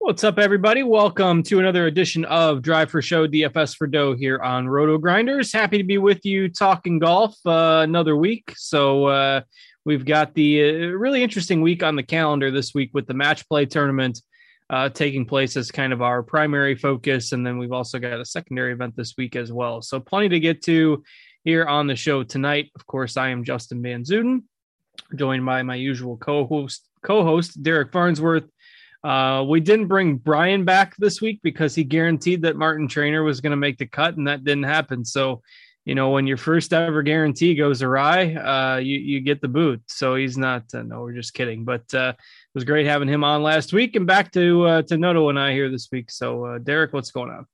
What's up, everybody? Welcome to another edition of Drive for Show, DFS for Dough here on Roto Grinders. Happy to be with you talking golf another week. So we've got the really interesting week on the calendar this week with the match play tournament taking place as kind of our primary focus. And then we've also got a secondary event this week as well. So plenty to get to here on the show tonight. Of course, I am Justin Van Zuiden, joined by my usual co-host Derek Farnsworth. We didn't bring Brian back this week because he guaranteed that Martin Traynor was going to make the cut, and that didn't happen. So, you know, when your first ever guarantee goes awry, you get the boot. So he's not. No, we're just kidding. But it was great having him on last week, and back to Noto and I here this week. So, Derek, what's going on?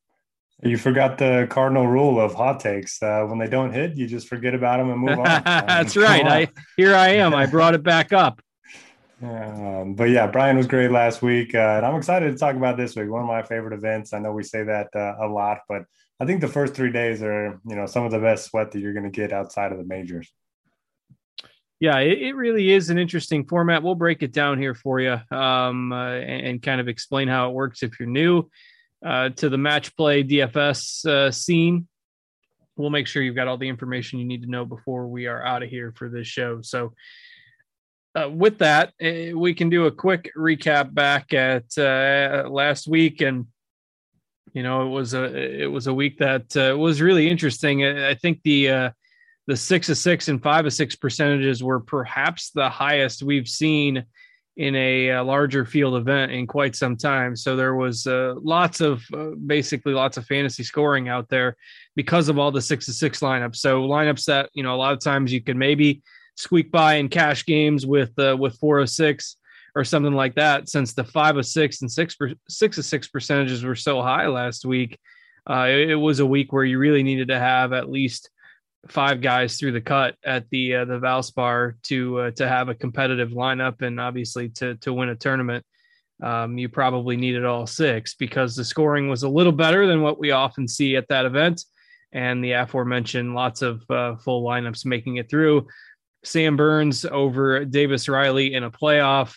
You forgot the cardinal rule of hot takes. When they don't hit, you just forget about them and move on. That's right. Here I am. I brought it back up. But yeah, Brian was great last week, and I'm excited to talk about this week. One of my favorite events. I know we say that a lot, but I think the first 3 days are, you know, some of the best sweat that you're going to get outside of the majors. Yeah, it really is an interesting format. We'll break it down here for you and kind of explain how it works if you're new to the match play DFS scene. We'll make sure you've got all the information you need to know before we are out of here for this show. So with that, we can do a quick recap back at last week, and you know it was a week that was really interesting. I think the 6 of 6 and 5 of 6 percentages were perhaps the highest we've seen in a larger field event in quite some time. So there was lots of fantasy scoring out there because of all the 6 of 6 lineups. So lineups that, you know, a lot of times you can maybe squeak by in cash games with 4 of 6 or something like that, since the 5 of 6 and 6 of 6 percentages were so high last week. It was a week where you really needed to have at least 5 guys through the cut at the Valspar to have a competitive lineup, and obviously to win a tournament. You probably needed all 6 because the scoring was a little better than what we often see at that event, and the aforementioned lots of full lineups making it through. Sam Burns over Davis Riley in a playoff.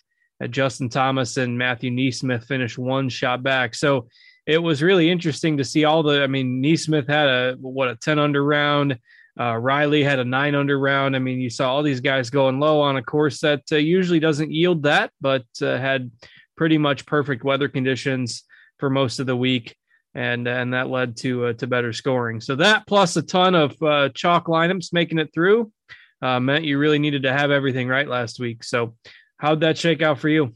Justin Thomas and Matthew Neesmith finished 1 shot back. So it was really interesting to see all the, I mean, Neesmith had a 10 under round. Riley had a 9 under round. I mean, you saw all these guys going low on a course that usually doesn't yield that, but had pretty much perfect weather conditions for most of the week. And that led to better scoring. So that plus a ton of chalk lineups making it through meant you really needed to have everything right last week. So how'd that shake out for you?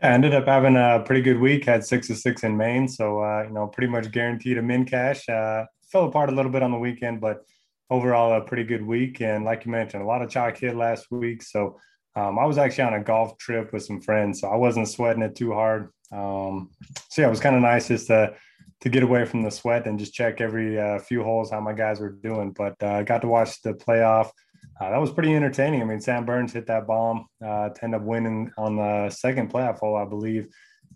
I ended up having a pretty good week, had 6 of 6 in Maine. So, you know, pretty much guaranteed a min cash. Fell apart a little bit on the weekend, but overall a pretty good week. And like you mentioned, a lot of chalk hit last week. So I was actually on a golf trip with some friends, so I wasn't sweating it too hard. So yeah, it was kind of nice just to get away from the sweat and just check every few holes how my guys were doing. But I got to watch the playoff. That was pretty entertaining. I mean, Sam Burns hit that bomb to end up winning on the second playoff hole, I believe.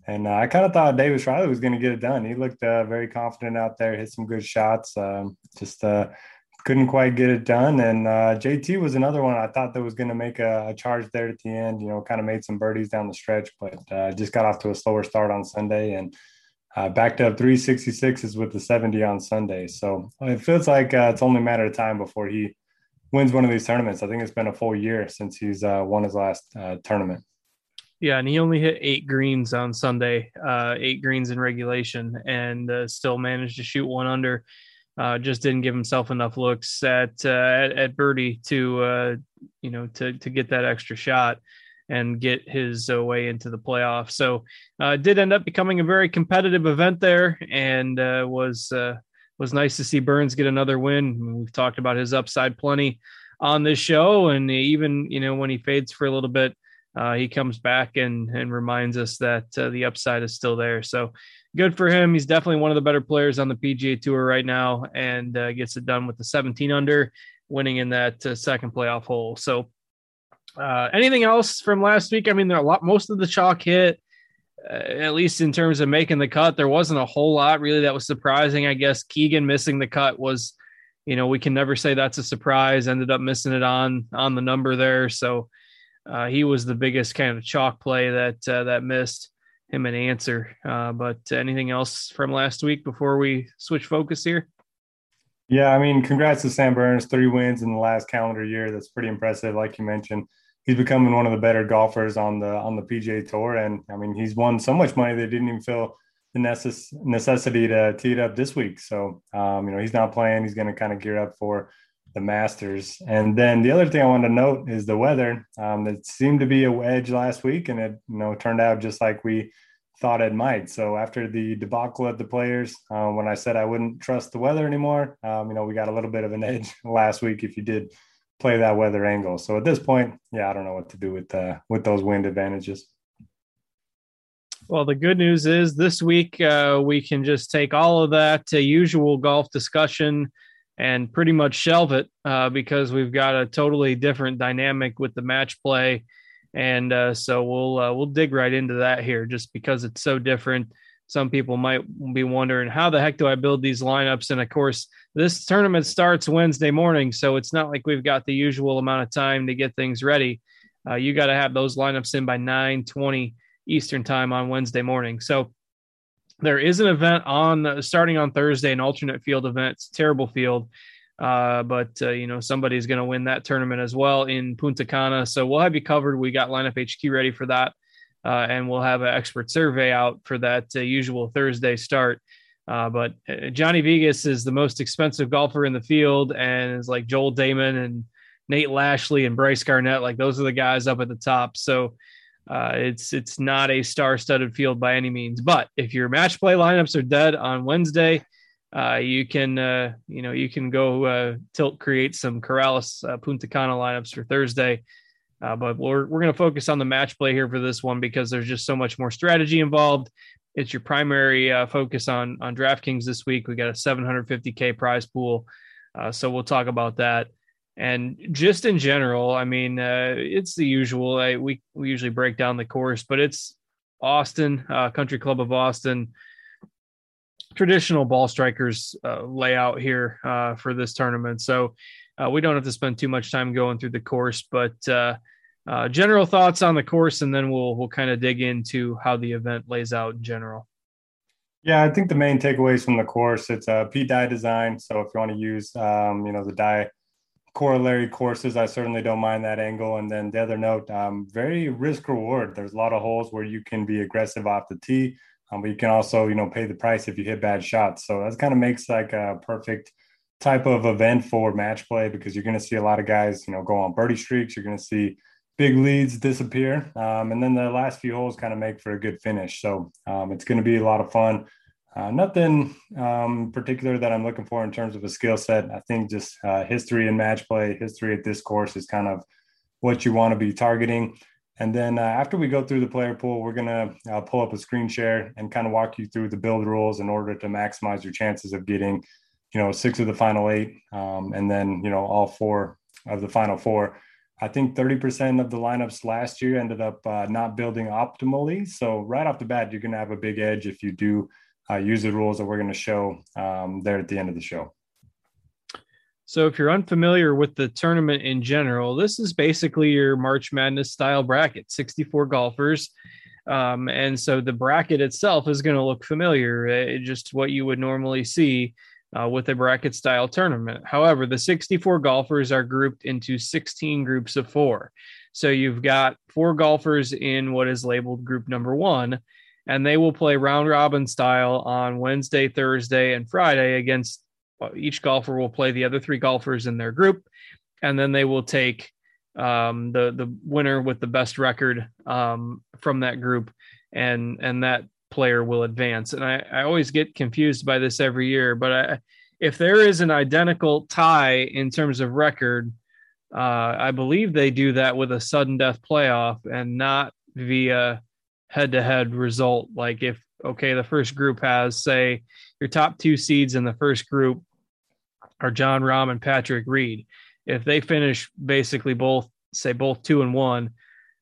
And I kind of thought Davis Riley was going to get it done. He looked very confident out there, hit some good shots, just couldn't quite get it done. And JT was another one I thought that was going to make a charge there at the end, you know, kind of made some birdies down the stretch, but just got off to a slower start on Sunday and backed up 3 66s with the 70 on Sunday. So it feels like it's only a matter of time before he wins one of these tournaments. I think it's been a full year since he's won his last tournament. Yeah, and he only hit 8 greens on Sunday, 8 greens in regulation, and still managed to shoot 1 under. Just didn't give himself enough looks at birdie to get that extra shot and get his way into the playoffs. So it did end up becoming a very competitive event there, and was nice to see Burns get another win. We've talked about his upside plenty on this show, and even when he fades for a little bit, he comes back and reminds us that the upside is still there. So good for him. He's definitely one of the better players on the PGA Tour right now, and gets it done with the 17 under, winning in that second playoff hole. So anything else from last week? I mean, most of the chalk hit, at least in terms of making the cut. There wasn't a whole lot really that was surprising. I guess Keegan missing the cut was, we can never say that's a surprise. Ended up missing it on the number there. So he was the biggest kind of chalk play that missed him an answer. But anything else from last week before we switch focus here? Yeah, I mean, congrats to Sam Burns, 3 wins in the last calendar year. That's pretty impressive. Like you mentioned, he's becoming one of the better golfers on the PGA Tour. And I mean, he's won so much money they didn't even feel the necessity to tee it up this week. So, he's not playing. He's going to kind of gear up for the Masters. And then the other thing I want to note is the weather. It seemed to be a wedge last week, and it turned out just like we thought it might. So after the debacle at the Players, when I said I wouldn't trust the weather anymore, we got a little bit of an edge last week if you did play that weather angle. So at this point, yeah, I don't know what to do with those wind advantages. Well, the good news is this week we can just take all of that usual golf discussion and pretty much shelve it because we've got a totally different dynamic with the match play. And so we'll dig right into that here just because it's so different. Some people might be wondering, how the heck do I build these lineups? And of course, this tournament starts Wednesday morning, so it's not like we've got the usual amount of time to get things ready. You got to have those lineups in by 9:20 Eastern time on Wednesday morning. So there is an event starting on Thursday, an alternate field event. It's a terrible field, but somebody's going to win that tournament as well in Punta Cana. So we'll have you covered. We got Lineup HQ ready for that, and we'll have an expert survey out for that usual Thursday start. But Johnny Vegas is the most expensive golfer in the field, and is like Joel Damon and Nate Lashley and Bryce Garnett. Like, those are the guys up at the top. So it's not a star-studded field by any means, but if your match play lineups are dead on Wednesday, you can go create some Corrales Punta Cana lineups for Thursday. But we're going to focus on the match play here for this one because there's just so much more strategy involved. It's your primary focus on DraftKings this week. We got a $750K prize pool, so we'll talk about that. And just in general, I mean, it's the usual. We usually break down the course, but it's Austin, Country Club of Austin, traditional ball strikers layout here for this tournament. So we don't have to spend too much time going through the course, but general thoughts on the course, and then we'll kind of dig into how the event lays out in general. Yeah, I think the main takeaways from the course, it's a Pete Dye design. So if you want to use, the Dye corollary courses, I certainly don't mind that angle. And then the other note, very risk reward. There's a lot of holes where you can be aggressive off the tee, but you can also, pay the price if you hit bad shots. So that kind of makes like a perfect type of event for match play because you're going to see a lot of guys, go on birdie streaks. You're going to see big leads disappear. And then the last few holes kind of make for a good finish. So it's going to be a lot of fun. Nothing particular that I'm looking for in terms of a skill set. I think just history and match play, history at this course is kind of what you want to be targeting. And then after we go through the player pool, we're going to pull up a screen share and kind of walk you through the build rules in order to maximize your chances of getting, 6 of the final 8, and then, all 4 of the final 4. I think 30% of the lineups last year ended up not building optimally. So right off the bat, you're going to have a big edge if you do use the rules that we're going to show there at the end of the show. So if you're unfamiliar with the tournament in general, this is basically your March Madness style bracket, 64 golfers. And so the bracket itself is going to look familiar. It's just what you would normally see with a bracket style tournament. However, the 64 golfers are grouped into 16 groups of 4. So you've got four golfers in what is labeled group number one, and they will play round robin style on Wednesday, Thursday, and Friday against each golfer will play the other three golfers in their group. And then they will take the winner with the best record from that group, and that player will advance. And I always get confused by this every year, but if there is an identical tie in terms of record, I believe they do that with a sudden death playoff and not via head-to-head result. Like if, okay, the first group has, say, your top two seeds in the first group are Jon Rahm and Patrick Reed. If they finish basically both 2-1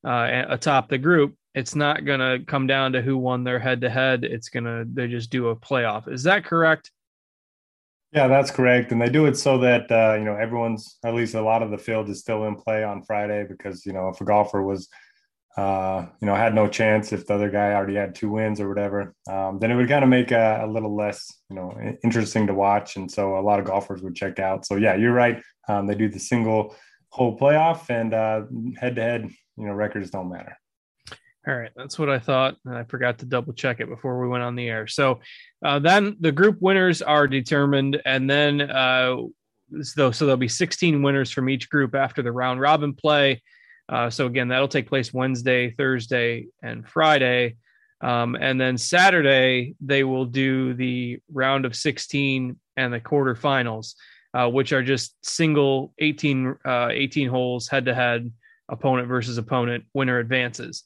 atop the group, it's not going to come down to who won their head-to-head. It's going to, they just do a playoff. Is that correct? Yeah, that's correct. And they do it so that, everyone's, at least a lot of the field is still in play on Friday because, if a golfer was, had no chance, if the other guy already had two wins or whatever, then it would kind of make a little less, interesting to watch. And so a lot of golfers would check out. So, yeah, you're right. They do the single hole playoff and head-to-head, records don't matter. All right. That's what I thought. And I forgot to double check it before we went on the air. So then the group winners are determined. And then so there'll be 16 winners from each group after the round robin play. So again, that'll take place Wednesday, Thursday, and Friday. And then Saturday, they will do the round of 16 and the quarterfinals, which are just single 18 holes, head-to-head, opponent versus opponent, winner advances.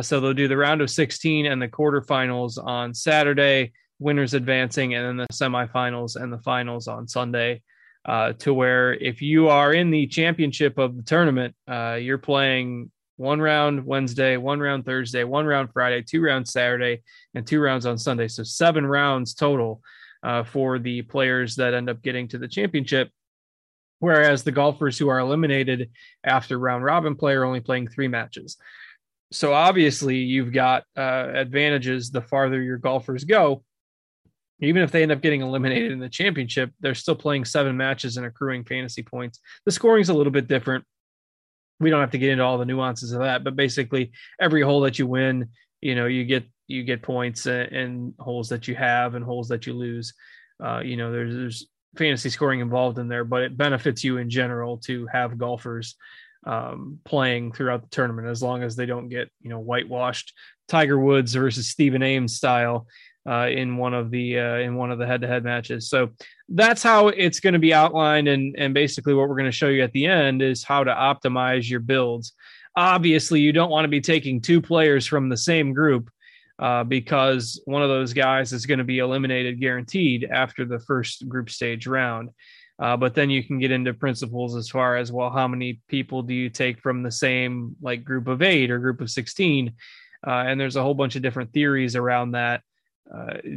So they'll do the round of 16 and the quarterfinals on Saturday, winners advancing, and then the semifinals and the finals on Sunday, to where if you are in the championship of the tournament, you're playing one round Wednesday, one round Thursday, one round Friday, two rounds Saturday, and two rounds on Sunday. So 7 rounds total for the players that end up getting to the championship, whereas the golfers who are eliminated after round robin play are only playing 3 matches. So obviously you've got advantages the farther your golfers go. Even if they end up getting eliminated in the championship, they're still playing 7 matches and accruing fantasy points. The scoring's a little bit different. We don't have to get into all the nuances of that, but basically every hole that you win, you get points, and holes that you have and holes that you lose. There's fantasy scoring involved in there, but it benefits you in general to have golfers playing throughout the tournament, as long as they don't get, whitewashed Tiger Woods versus Stephen Ames style in one of the head-to-head matches. So that's how it's going to be outlined. And basically what we're going to show you at the end is how to optimize your builds. Obviously you don't want to be taking 2 players from the same group because one of those guys is going to be eliminated guaranteed after the first group stage round. But then you can get into principles as far as, well, how many people do you take from the same like group of 8 or group of 16? And there's a whole bunch of different theories around that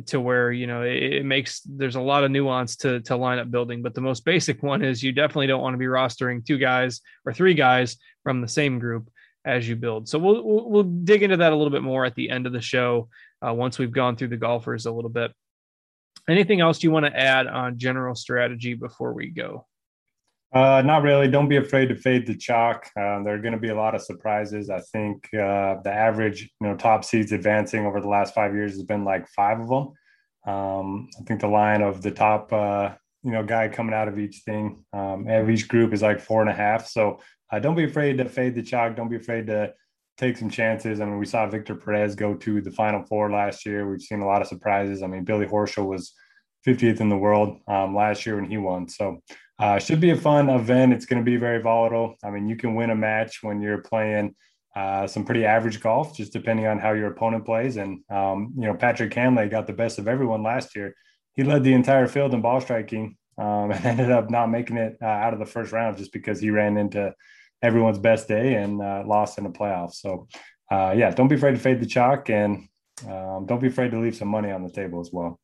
to where, there's a lot of nuance to lineup building. But the most basic one is you definitely don't want to be rostering 2 guys or 3 guys from the same group as you build. So we'll dig into that a little bit more at the end of the show once we've gone through the golfers a little bit. Anything else you want to add on general strategy before we go? Not really. Don't be afraid to fade the chalk. There are going to be a lot of surprises. I think the average, top seeds advancing over the last 5 years has been like 5 of them. I think the line of the top, guy coming out of each thing, of each group is like 4.5. So don't be afraid to fade the chalk. Don't be afraid to take some chances. I mean, we saw Victor Perez go to the Final Four last year. We've seen a lot of surprises. I mean, Billy Horschel was 50th in the world last year when he won. So should be a fun event. It's going to be very volatile. I mean, you can win a match when you're playing some pretty average golf, just depending on how your opponent plays. And, Patrick Cantlay got the best of everyone last year. He led the entire field in ball striking and ended up not making it out of the first round just because he ran into everyone's best day and lost in the playoffs. So don't be afraid to fade the chalk, and don't be afraid to leave some money on the table as well.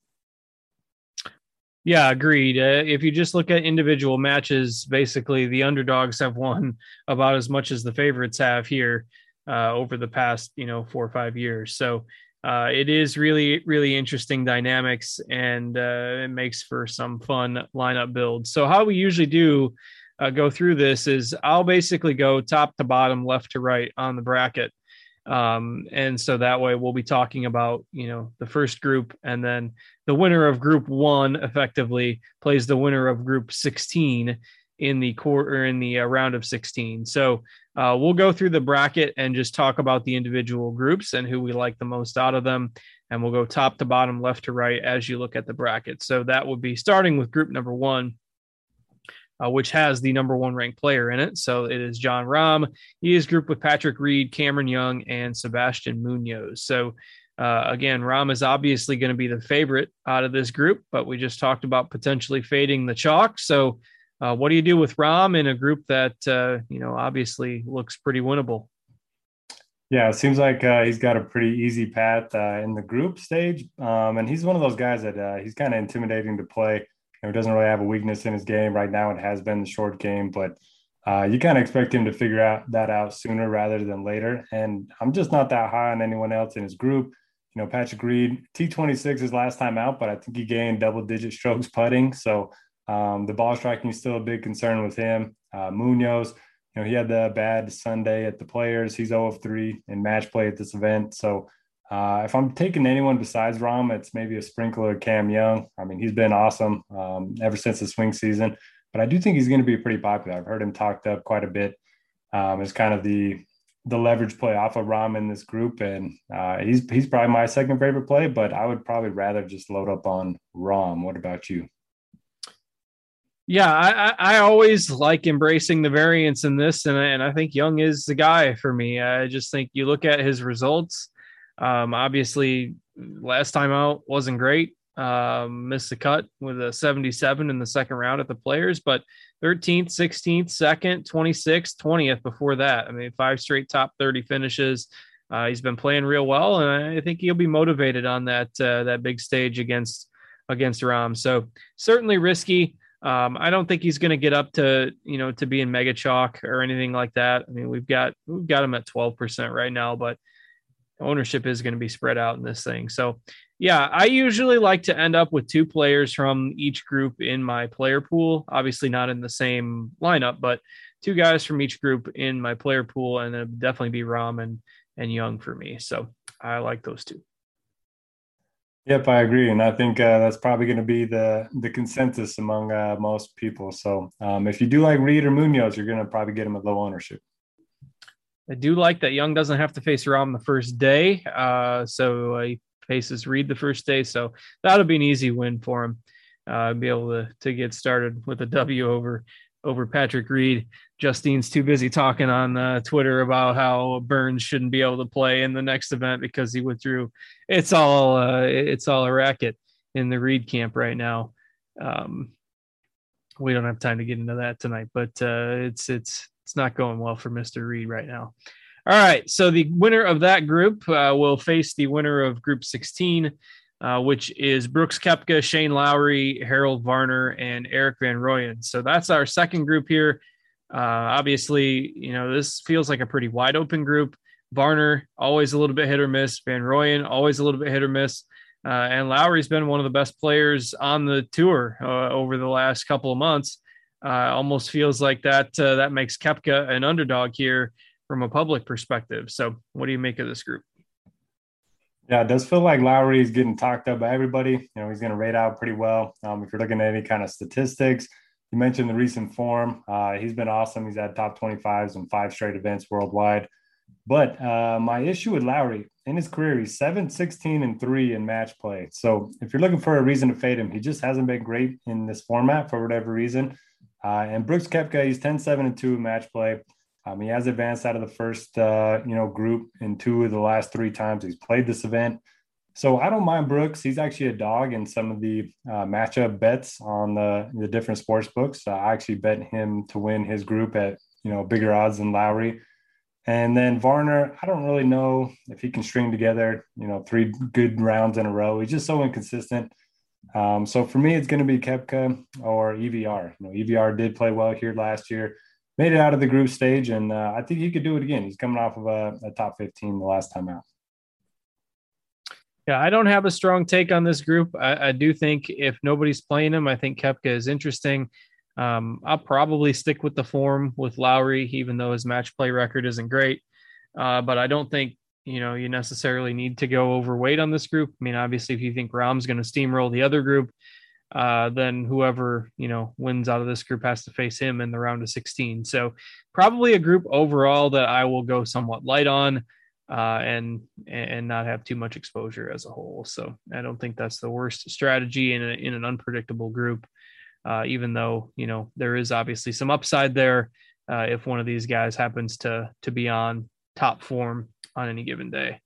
Yeah, agreed. If you just look at individual matches, basically the underdogs have won about as much as the favorites have here over the past, 4 or 5 years. So it is really, really interesting dynamics, and it makes for some fun lineup builds. So how we usually do go through this is I'll basically go top to bottom, left to right on the bracket. And so that way we'll be talking about, you know, the first group, and then the winner of group one effectively plays the winner of group 16 in the quarter, in the round of 16. So we'll go through the bracket and just talk about the individual groups and who we like the most out of them. And we'll go top to bottom, left to right as you look at the bracket. So that would be starting with group number one, which has the number one ranked player in it. So it is Jon Rahm. He is grouped with Patrick Reed, Cameron Young, and Sebastian Munoz. So again, Rahm is obviously going to be the favorite out of this group, but we just talked about potentially fading the chalk. So what do you do with Rahm in a group that, you know, obviously looks pretty winnable? Yeah, it seems like he's got a pretty easy path in the group stage. And he's one of those guys that he's kind of intimidating to play. He doesn't really have a weakness in his game right now. It has been the short game, but you kind of expect him to figure out that out sooner rather than later. And I'm just not that high on anyone else in his group. You know, Patrick Reed, T26 his last time out, but I think he gained double-digit strokes putting. So the ball striking is still a big concern with him. Munoz, you know, he had the bad Sunday at the Players. He's 0 of 3 in match play at this event. So if I'm taking anyone besides Rahm, it's maybe a sprinkler of Cam Young. I mean, he's been awesome ever since the swing season, but I do think he's going to be pretty popular. I've heard him talked up quite a bit as kind of the leverage play off of Rahm in this group. And he's probably my second favorite play, but I would probably rather just load up on Rahm. What about you? Yeah, I always like embracing the variance in this, and I think Young is the guy for me. I just think you look at his results. Obviously, last time out wasn't great. Missed the cut with a 77 in the second round at the Players, but 13th, 16th, 2nd, 26th, 20th before that. I mean, 5 straight top 30 finishes. He's been playing real well, and I think he'll be motivated on that big stage against Rahm. So certainly risky. I don't think he's going to get up to, you know, to be in mega chalk or anything like that. I mean, we've got him at 12% right now, but ownership is going to be spread out in this thing. So, yeah, I usually like to end up with two players from each group in my player pool, obviously not in the same lineup, but two guys from each group in my player pool, and it'll definitely be Rahm and Young for me. So I like those two. Yep, I agree. And I think that's probably going to be the consensus among most people. So if you do like Reed or Munoz, you're going to probably get them at low ownership. I do like that Young doesn't have to face Rahm the first day. So he faces Reed the first day. So that'll be an easy win for him. Be able to get started with a W over Patrick Reed. Justine's too busy talking on Twitter about how Burns shouldn't be able to play in the next event because he withdrew. It's all a racket in the Reed camp right now. We don't have time to get into that tonight, but it's not going well for Mr. Reed right now. All right, so the winner of that group will face the winner of Group 16, which is Brooks Koepka, Shane Lowry, Harold Varner, and Erik van Rooyen. So that's our second group here. Obviously, you know, this feels like a pretty wide open group. Varner, always a little bit hit or miss. Van Rooyen, always a little bit hit or miss. And Lowry's been one of the best players on the tour over the last couple of months. Almost feels like that makes Koepka an underdog here from a public perspective. So what do you make of this group? Yeah, it does feel like Lowry is getting talked up by everybody. You know, he's going to rate out pretty well. If you're looking at any kind of statistics, you mentioned the recent form. He's been awesome. He's had top 25s in 5 straight events worldwide. But my issue with Lowry in his career, he's 7-16-3 in match play. So if you're looking for a reason to fade him, he just hasn't been great in this format for whatever reason. And Brooks Koepka, he's 10-7-2 in match play. He has advanced out of the first, group in 2 of the last 3 times he's played this event. So I don't mind Brooks. He's actually a dog in some of the matchup bets on the different sports books. I actually bet him to win his group at, bigger odds than Lowry. And then Varner, I don't really know if he can string together, 3 good rounds in a row. He's just so inconsistent. So for me, it's going to be Koepka or EVR. EVR did play well here last year. Made it out of the group stage, and I think he could do it again. He's coming off of a top 15 the last time out. Yeah, I don't have a strong take on this group. I do think if nobody's playing him, I think Koepka is interesting. I'll probably stick with the form with Lowry, even though his match play record isn't great. But I don't think, you necessarily need to go overweight on this group. I mean, obviously, if you think Rahm's going to steamroll the other group, then whoever, wins out of this group has to face him in the round of 16. So probably a group overall that I will go somewhat light on and not have too much exposure as a whole. So I don't think that's the worst strategy in an unpredictable group, even though, there is obviously some upside there if one of these guys happens to be on top form on any given day.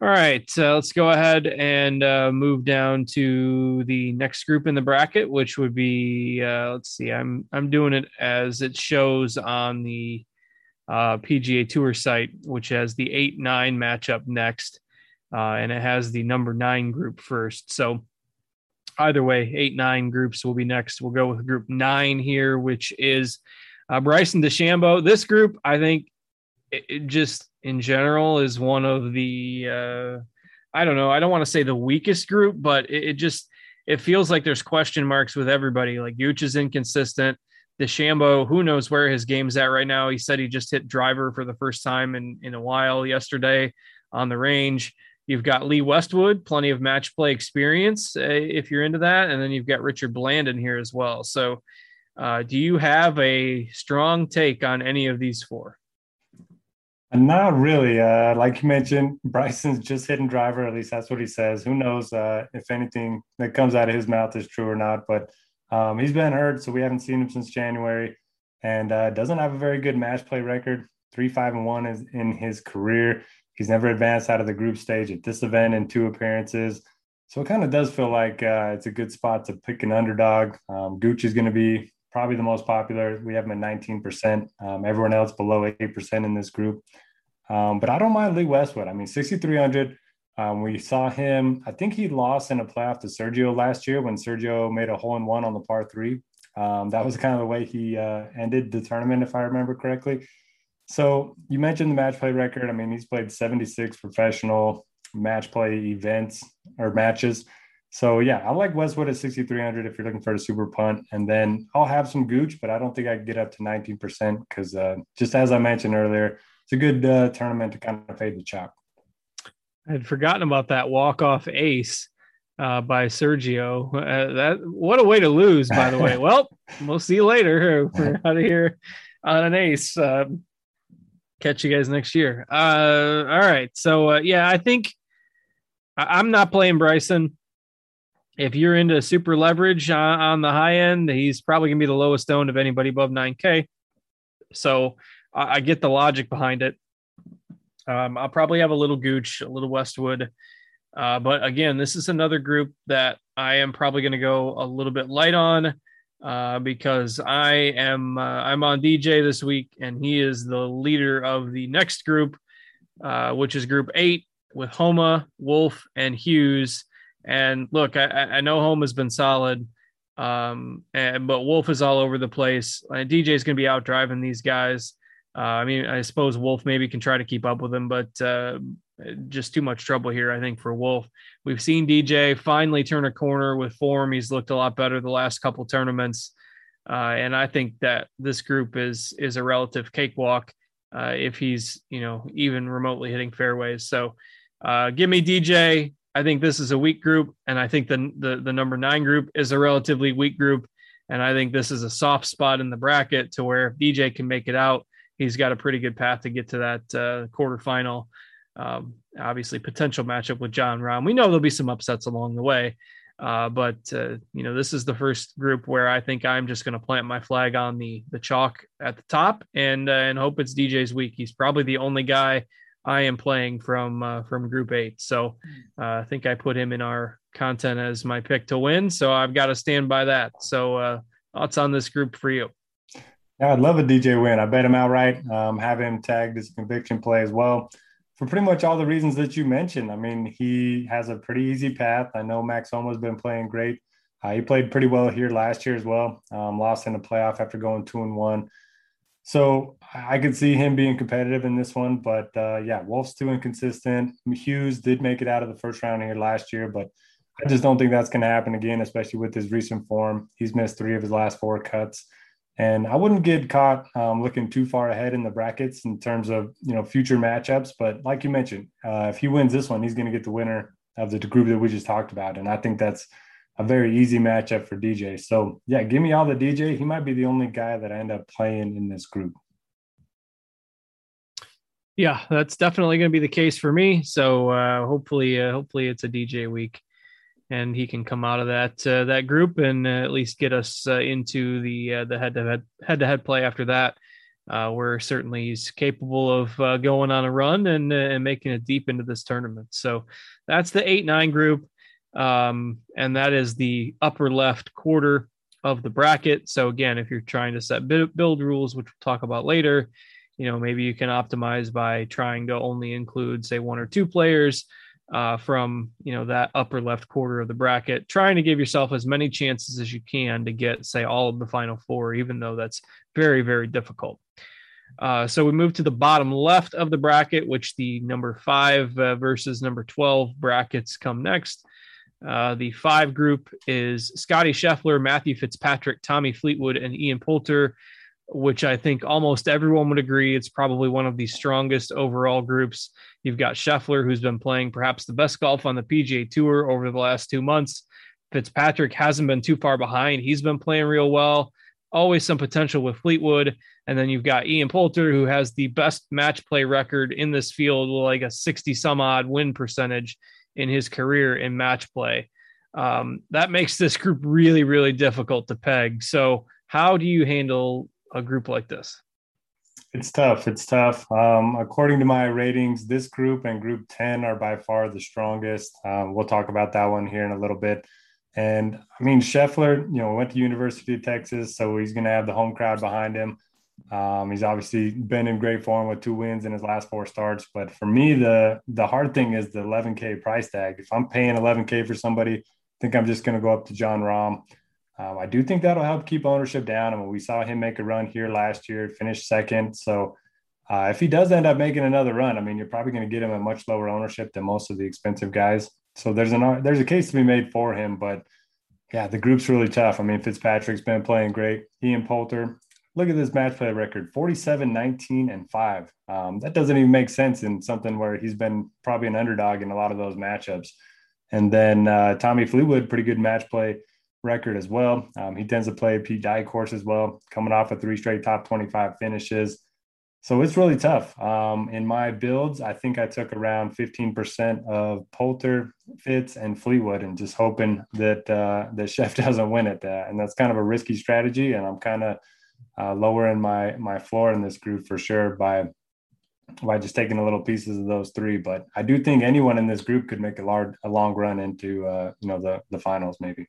All right, let's go ahead and move down to the next group in the bracket, which would be let's see. I'm doing it as it shows on the PGA Tour site, which has the 8-9 matchup next, and it has the number 9 group first. So either way, 8-9 groups will be next. We'll go with group 9 here, which is Bryson DeChambeau. This group, I think, it just in general is one of the, I don't want to say the weakest group, but it feels like there's question marks with everybody. Like Gooch is inconsistent. DeChambeau, who knows where his game's at right now. He said he just hit driver for the first time in a while yesterday on the range. You've got Lee Westwood, plenty of match play experience if you're into that. And then you've got Richard Bland in here as well. So do you have a strong take on any of these four? Not really. Like you mentioned, Bryson's just hitting driver. At least that's what he says. Who knows if anything that comes out of his mouth is true or not. But he's been hurt, so we haven't seen him since January. And doesn't have a very good match play record. 3-5-1 is in his career. He's never advanced out of the group stage at this event in 2 appearances. So it kind of does feel like it's a good spot to pick an underdog. Gucci's going to be probably the most popular. We have him at 19%. Everyone else below 8% in this group. But I don't mind Lee Westwood. I mean, 6,300. We saw him. I think he lost in a playoff to Sergio last year when Sergio made a hole-in-1 on the par 3. That was kind of the way he ended the tournament, if I remember correctly. So you mentioned the match play record. I mean, he's played 76 professional match play events or matches. So, yeah, I like Westwood at 6,300 if you're looking for a super punt. And then I'll have some Gooch, but I don't think I can get up to 19% because just as I mentioned earlier, it's a good tournament to kind of fade the chop. I had forgotten about that walk-off ace by Sergio. What a way to lose, by the way. Well, we'll see you later. We're out of here on an ace. Catch you guys next year. All right. So, I think I'm not playing Bryson. If you're into super leverage on the high end, he's probably going to be the lowest owned of anybody above 9K. So I get the logic behind it. I'll probably have a little Gooch, a little Westwood. But again, this is another group that I am probably going to go a little bit light on because I'm on DJ this week, and he is the leader of the next group, which is group 8 with Homa, Wolf, and Hughes. And look, I know Home has been solid, but Wolf is all over the place. DJ is going to be out driving these guys. I suppose Wolf maybe can try to keep up with him, but just too much trouble here, I think, for Wolf. We've seen DJ finally turn a corner with form. He's looked a lot better the last couple tournaments, and I think that this group is a relative cakewalk if he's even remotely hitting fairways. So give me DJ. I think this is a weak group, and I think the number 9 group is a relatively weak group, and I think this is a soft spot in the bracket to where if DJ can make it out, he's got a pretty good path to get to that quarterfinal. Obviously, potential matchup with Jon Rahm. We know there'll be some upsets along the way, but this is the first group where I think I'm just going to plant my flag on the chalk at the top and hope it's DJ's week. He's probably the only guy I am playing from Group 8. So I think I put him in our content as my pick to win. So I've got to stand by that. So thoughts on this group for you? Yeah, I'd love a DJ win. I bet him outright. Have him tagged as conviction play as well for pretty much all the reasons that you mentioned. I mean, he has a pretty easy path. I know Max Homa's been playing great. He played pretty well here last year as well. Lost in the playoff after going 2-1. So I could see him being competitive in this one, but Wolf's too inconsistent. Hughes did make it out of the first round here last year, but I just don't think that's going to happen again, especially with his recent form. He's missed 3 of his last 4 cuts. And I wouldn't get caught looking too far ahead in the brackets in terms of, you know, future matchups. But like you mentioned, if he wins this one, he's going to get the winner of the group that we just talked about. And I think that's a very easy matchup for DJ. So, yeah, give me all the DJ. He might be the only guy that I end up playing in this group. Yeah, that's definitely going to be the case for me. So hopefully it's a DJ week and he can come out of that group and at least get us into the head-to-head play after that, where certainly he's capable of going on a run and making it deep into this tournament. So that's the 8-9 group, and that is the upper left quarter of the bracket. So again, if you're trying to set build rules, which we'll talk about later, you know, maybe you can optimize by trying to only include, say, 1 or 2 players from, you know, that upper left quarter of the bracket, trying to give yourself as many chances as you can to get, say, all of the final 4, even though that's very, very difficult. So we move to the bottom left of the bracket, which the number 5 versus number 12 brackets come next. The 5 group is Scottie Scheffler, Matthew Fitzpatrick, Tommy Fleetwood, and Ian Poulter, which I think almost everyone would agree it's probably one of the strongest overall groups. You've got Scheffler, who's been playing perhaps the best golf on the PGA Tour over the last 2 months. Fitzpatrick hasn't been too far behind. He's been playing real well. Always some potential with Fleetwood. And then you've got Ian Poulter, who has the best match play record in this field, like a 60-some-odd win percentage in his career in match play. That makes this group really, really difficult to peg. So how do you handle a group like this? It's tough. According to my ratings, this group and group 10 are by far the strongest. We'll talk about that one here in a little bit. And I mean, Scheffler, you know, went to University of Texas, so he's going to have the home crowd behind him. He's obviously been in great form with 2 wins in his last 4 starts. But for me, the hard thing is the $11K price tag. If I'm paying $11K for somebody, I think I'm just going to go up to Jon Rahm. I do think that'll help keep ownership down. I mean, we saw him make a run here last year, finish second. So if he does end up making another run, I mean, you're probably going to get him at much lower ownership than most of the expensive guys. So there's a case to be made for him. But, yeah, the group's really tough. I mean, Fitzpatrick's been playing great. Ian Poulter, look at this match play record, 47, 19, and 5. That doesn't even make sense in something where he's been probably an underdog in a lot of those matchups. And then Tommy Fleetwood, pretty good match play record as well. He tends to play a Pete Dye course as well, coming off of 3 straight top 25 finishes. So it's really tough. In my builds, I think I took around 15% of Poulter, Fitz, and Fleetwood, and just hoping that Chef doesn't win it. And that's kind of a risky strategy, and I'm kind of lowering my floor in this group for sure by just taking a little pieces of those 3. But I do think anyone in this group could make a long run into the finals maybe.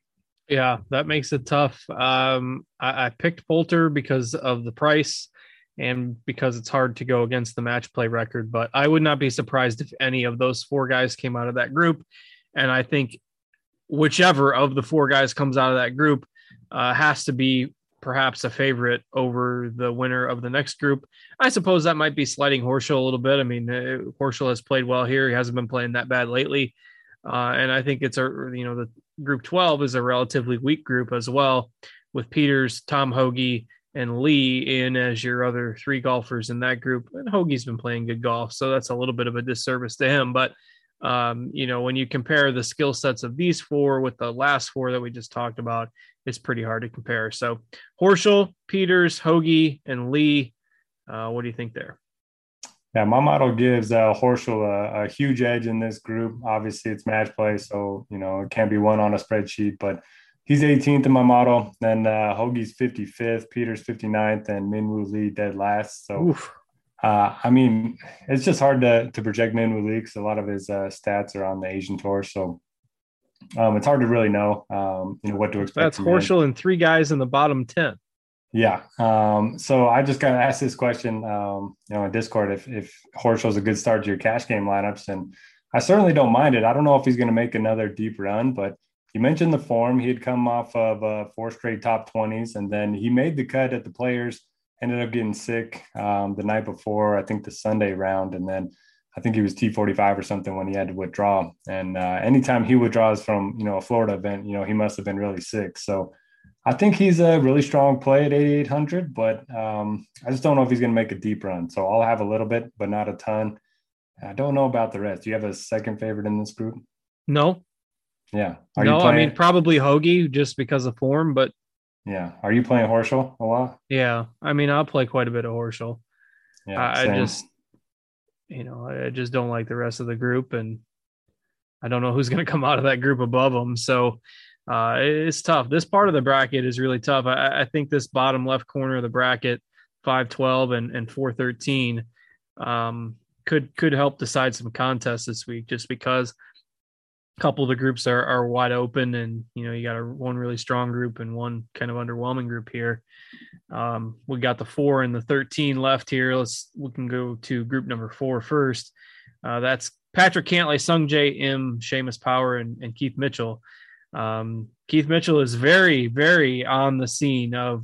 Yeah, that makes it tough. I picked Poulter because of the price and because it's hard to go against the match play record, but I would not be surprised if any of those 4 guys came out of that group. And I think whichever of the 4 guys comes out of that group has to be perhaps a favorite over the winner of the next group. I suppose that might be sliding Horschel a little bit. I mean, Horschel has played well here. He hasn't been playing that bad lately. And I think it's the Group 12 is a relatively weak group as well, with Peters, Tom Hoagie, and Lee in as your other 3 golfers in that group. And Hoagie's been playing good golf, so that's a little bit of a disservice to him. But, when you compare the skill sets of these 4 with the last 4 that we just talked about, it's pretty hard to compare. So Horschel, Peters, Hoagie, and Lee, what do you think there? Yeah, my model gives Horschel a huge edge in this group. Obviously, it's match play, so, you know, it can't be won on a spreadsheet, but he's 18th in my model. Then Hoagie's 55th, Peter's 59th, and Minwoo Lee dead last. So, it's just hard to project Minwoo Lee because a lot of his stats are on the Asian tour, so it's hard to really know, what to expect. That's Horschel and 3 guys in the bottom 10. Yeah. So I just got to ask this question, in Discord, if Horschel's a good start to your cash game lineups, and I certainly don't mind it. I don't know if he's going to make another deep run, but you mentioned the form. He had come off of 4 straight top 20s, and then he made the cut at the Players, ended up getting sick the night before, I think the Sunday round. And then I think he was T45 or something when he had to withdraw. And anytime he withdraws from, a Florida event, he must have been really sick. So I think he's a really strong play at 8,800, but I just don't know if he's going to make a deep run. So I'll have a little bit, but not a ton. I don't know about the rest. Do you have a second favorite in this group? No. Yeah. Probably Hoagie just because of form, but. Yeah. Are you playing Horschel a lot? Yeah. I'll play quite a bit of Horschel. Yeah. I just don't like the rest of the group, and I don't know who's going to come out of that group above them. So it's tough. This part of the bracket is really tough. I think this bottom left corner of the bracket, 512 and 413, could help decide some contests this week, just because a couple of the groups are wide open, and you got one really strong group and one kind of underwhelming group here. We got the 4 and the 13 left here. We can go to group number 4 first. That's Patrick Cantlay, Sung J M, Seamus Power, and Keith Mitchell. Keith Mitchell is very, very on the scene of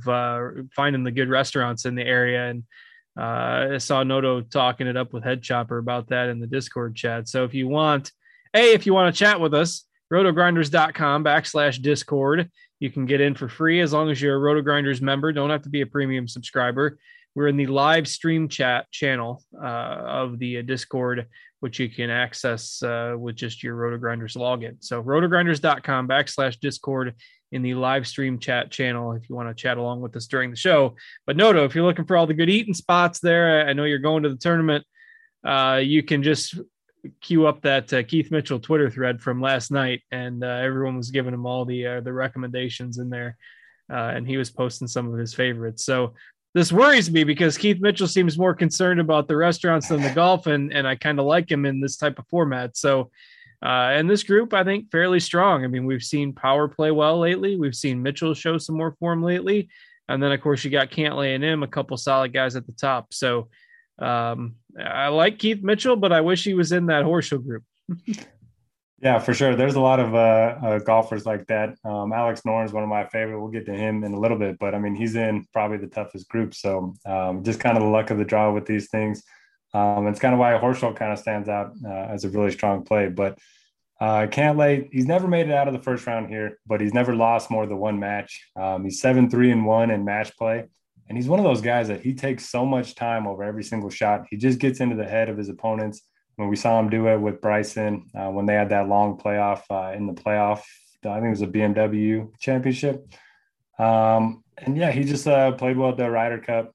finding the good restaurants in the area, and I saw Noto talking it up with Head Chopper about that in the Discord chat. So if you want to chat with us, rotogrinders.com/Discord. You can get in for free as long as you're a RotoGrinders member. Don't have to be a premium subscriber. We're in the live stream chat channel of the Discord, which you can access with just your RotoGrinders login. So rotogrinders.com/Discord in the live stream chat channel if you want to chat along with us during the show. But Noto, if you're looking for all the good eating spots there, I know you're going to the tournament, you can just queue up that Keith Mitchell Twitter thread from last night, and everyone was giving him all the recommendations in there, and he was posting some of his favorites. So this worries me because Keith Mitchell seems more concerned about the restaurants than the golf, and I kind of like him in this type of format. So and this group, I think, fairly strong. We've seen Power play well lately. We've seen Mitchell show some more form lately. And then, of course, you got Cantlay and him, a couple solid guys at the top. So I like Keith Mitchell, but I wish he was in that Horschel group. Yeah, for sure. There's a lot of golfers like that. Alex Noren's one of my favorite. We'll get to him in a little bit, but he's in probably the toughest group. So just kind of the luck of the draw with these things. It's kind of why Horschel kind of stands out as a really strong play. But Cantlay, he's never made it out of the first round here, but he's never lost more than one match. He's 7-3-1 in match play. And he's one of those guys that he takes so much time over every single shot. He just gets into the head of his opponents. When we saw him do it with Bryson, when they had that long playoff in the playoff, I think it was a BMW championship. And yeah, he just played well at the Ryder Cup.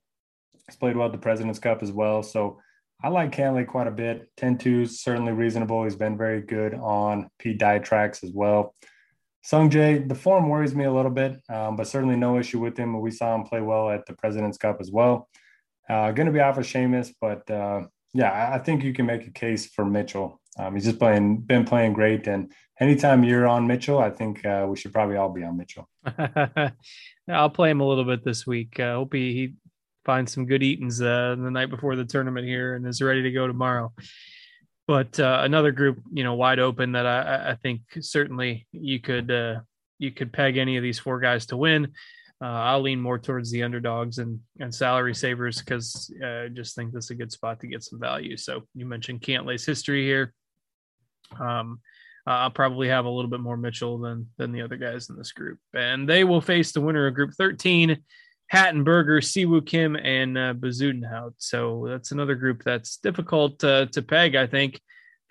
He's played well at the President's Cup as well. So I like Cantlay quite a bit. 10-2 is certainly reasonable. He's been very good on Pete Dye tracks as well. Sung Jae, the form worries me a little bit, but certainly no issue with him. We saw him play well at the President's Cup as well. Going to be off of Seamus, but yeah, I think you can make a case for Mitchell. He's just been playing great, and anytime you're on Mitchell, I think we should probably all be on Mitchell. I'll play him a little bit this week. Hope he finds some good eatings the night before the tournament here and is ready to go tomorrow. But another group, wide open that I think certainly you could peg any of these four guys to win. I'll lean more towards the underdogs and salary savers because I just think this is a good spot to get some value. So you mentioned Cantlay's history here. I'll probably have a little bit more Mitchell than the other guys in this group. And they will face the winner of Group 13, Hattenberger, Siwoo Kim, and Bezuidenhout. So that's another group that's difficult to peg, I think. A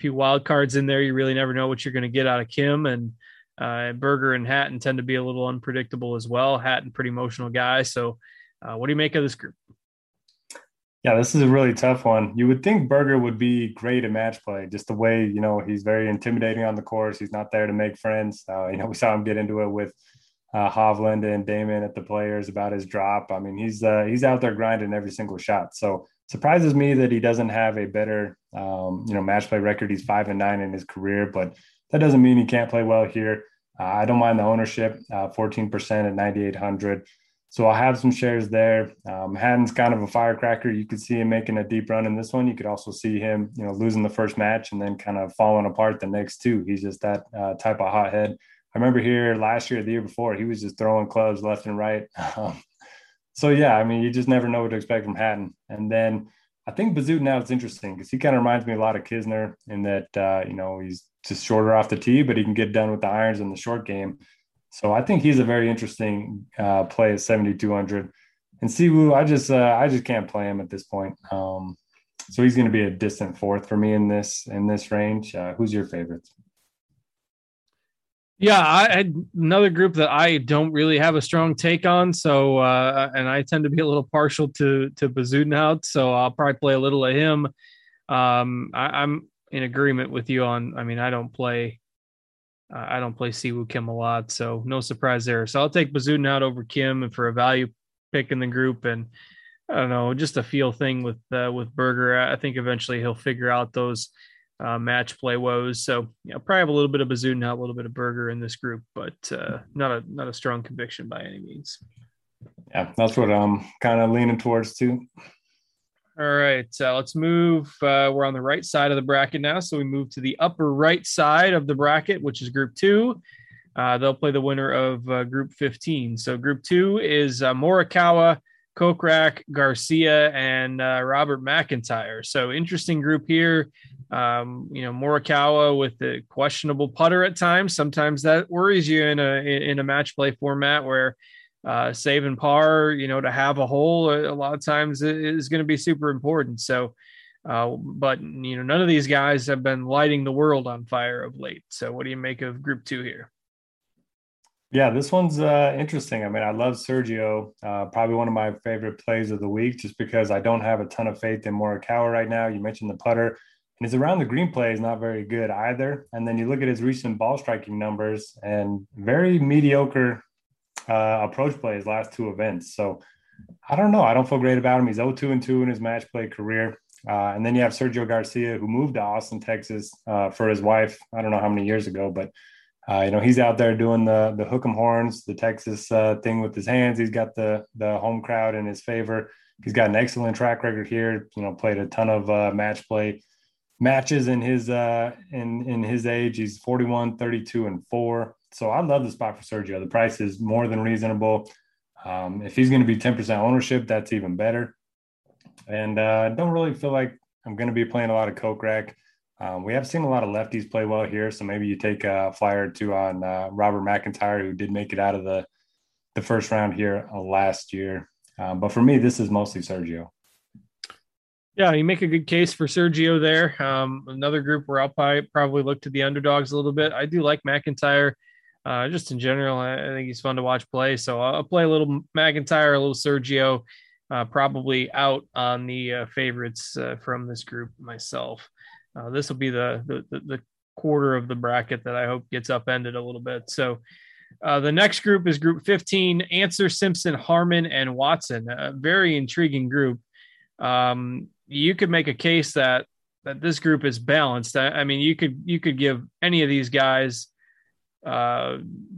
few wild cards in there, you really never know what you're going to get out of Kim. And Berger and Hatton tend to be a little unpredictable as well. Hatton, pretty emotional guy. So what do you make of this group? Yeah, this is a really tough one. You would think Berger would be great at match play, just the way, he's very intimidating on the course. He's not there to make friends. We saw him get into it with Hovland and Damon at the Players about his drop. He's out there grinding every single shot. So surprises me that he doesn't have a better, match play record. He's 5-9 in his career, but that doesn't mean he can't play well here. I don't mind the ownership, 14% at 9,800. So I'll have some shares there. Hatton's kind of a firecracker. You could see him making a deep run in this one. You could also see him, losing the first match and then kind of falling apart the next two. He's just that type of hothead. I remember here last year, the year before, he was just throwing clubs left and right. So, yeah, you just never know what to expect from Hatton. And then I think Bazut now is interesting because he kind of reminds me a lot of Kisner in that, you know, he's just shorter off the tee, but he can get done with the irons in the short game. So I think he's a very interesting play at 7,200. And Siwoo, I just can't play him at this point. So he's going to be a distant fourth for me in this range. Who's your favorite? Yeah, I had another group that I don't really have a strong take on. So, and I tend to be a little partial to Bazudnout, so I'll probably play a little of him. I'm in agreement with you on. I mean, I don't play Siwoo Kim a lot, so no surprise there. So I'll take Bazudnout over Kim, and for a value pick in the group, and I don't know, just a feel thing with Berger. I think eventually he'll figure out those match play woes. So yeah, probably have a little bit of Bazoo, not a little bit of Berger in this group, but not a strong conviction by any means. Yeah, that's what I'm kind of leaning towards too. All right, let's move. We're on the right side of the bracket now, so we move to the upper right side of the bracket, which is Group 2. They'll play the winner of Group 15. So Group 2 is Morikawa, Kokrak, Garcia, and Robert MacIntyre. So interesting group here. You know, Morikawa with the questionable putter at times. Sometimes that worries you in a match play format where save and par, you know, to have a hole a lot of times is going to be super important. So, but you know, none of these guys have been lighting the world on fire of late. So what do you make of Group 2 here? Yeah, this one's interesting. I mean, I love Sergio, probably one of my favorite plays of the week, just because I don't have a ton of faith in Morikawa right now. You mentioned the putter, and his around the green play is not very good either. And then you look at his recent ball striking numbers and very mediocre approach play his last two events. So I don't know. I don't feel great about him. He's 0-2-2 in his match play career. And then you have Sergio Garcia, who moved to Austin, Texas for his wife. I don't know how many years ago, but you know, he's out there doing the hook 'em horns, the Texas thing with his hands. He's got the home crowd in his favor. He's got an excellent track record here. You know, played a ton of match play matches in his in his age. He's 41, 32, and 4. So I love the spot for Sergio. The price is more than reasonable. If he's going to be 10% ownership, that's even better. And I don't really feel like I'm going to be playing a lot of Kokrak. We have seen a lot of lefties play well here, so maybe you take a flyer or two on Robert MacIntyre, who did make it out of the first round here last year. But for me, this is mostly Sergio. Yeah, you make a good case for Sergio there. Another group where I'll probably look to the underdogs a little bit. I do like MacIntyre just in general. I think he's fun to watch play, so I'll play a little MacIntyre, a little Sergio, probably out on the favorites from this group myself. This will be the quarter of the bracket that I hope gets upended a little bit. So the next group is Group 15, Anser, Simpson, Harmon, and Watson. A very intriguing group. You could make a case that this group is balanced. I mean, you could give any of these guys,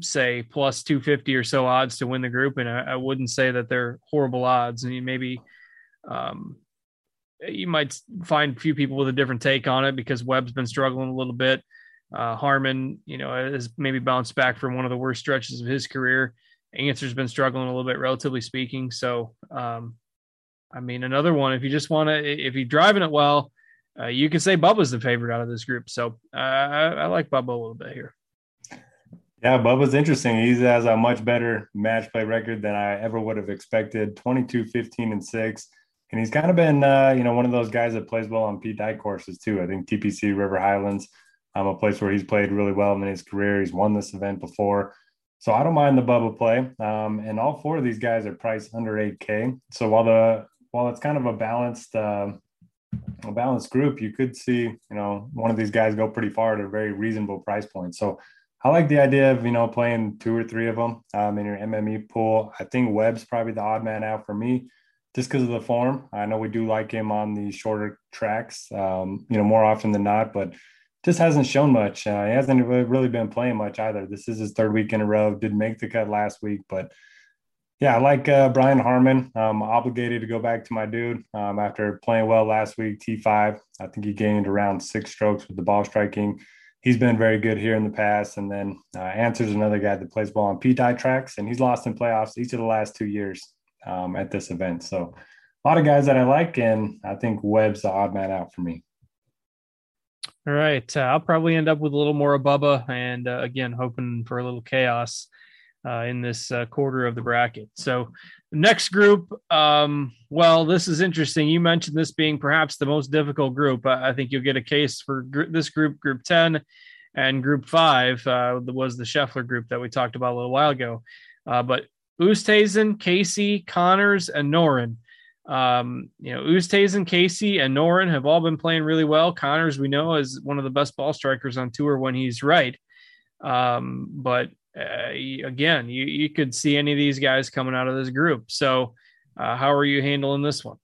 say, plus 250 or so odds to win the group, and I wouldn't say that they're horrible odds. I mean, maybe you might find a few people with a different take on it because Webb's been struggling a little bit. Harmon, you know, has maybe bounced back from one of the worst stretches of his career. Anser's been struggling a little bit, relatively speaking. So, I mean, another one, if you just want to, if you're driving it well, you can say Bubba's the favorite out of this group. So I like Bubba a little bit here. Yeah, Bubba's interesting. He has a much better match play record than I ever would have expected. 22, 15, and 6. And he's kind of been, you know, one of those guys that plays well on Pete Dye courses too. I think TPC River Highlands, a place where he's played really well in his career. He's won this event before. So I don't mind the Bubba play. And all four of these guys are priced under 8K. So while it's kind of a balanced group, you could see, you know, one of these guys go pretty far at a very reasonable price point. So I like the idea of, you know, playing two or three of them in your MME pool. I think Webb's probably the odd man out for me, just because of the form. I know we do like him on the shorter tracks, you know, more often than not, but just hasn't shown much. He hasn't really been playing much either. This is his third week in a row. Didn't make the cut last week, but yeah, I like Brian Harmon. I'm obligated to go back to my dude after playing well last week, T5. I think he gained around 6 strokes with the ball striking. He's been very good here in the past. And then Anser's another guy that plays ball on P-Dye tracks, and he's lost in playoffs each of the last 2 years at this event. So a lot of guys that I like, and I think Webb's the odd man out for me. All right. I'll probably end up with a little more of Bubba and, again, hoping for a little chaos in this quarter of the bracket. So next group, well, this is interesting. You mentioned this being perhaps the most difficult group. I think you'll get a case for this group, Group 10, and Group 5 was the Scheffler group that we talked about a little while ago. But Oosthuizen, Casey, Connors, and Norin. Oosthuizen, Casey, and Norin have all been playing really well. Connors, we know, is one of the best ball strikers on tour when he's right. Again, you could see any of these guys coming out of this group. So how are you handling this one?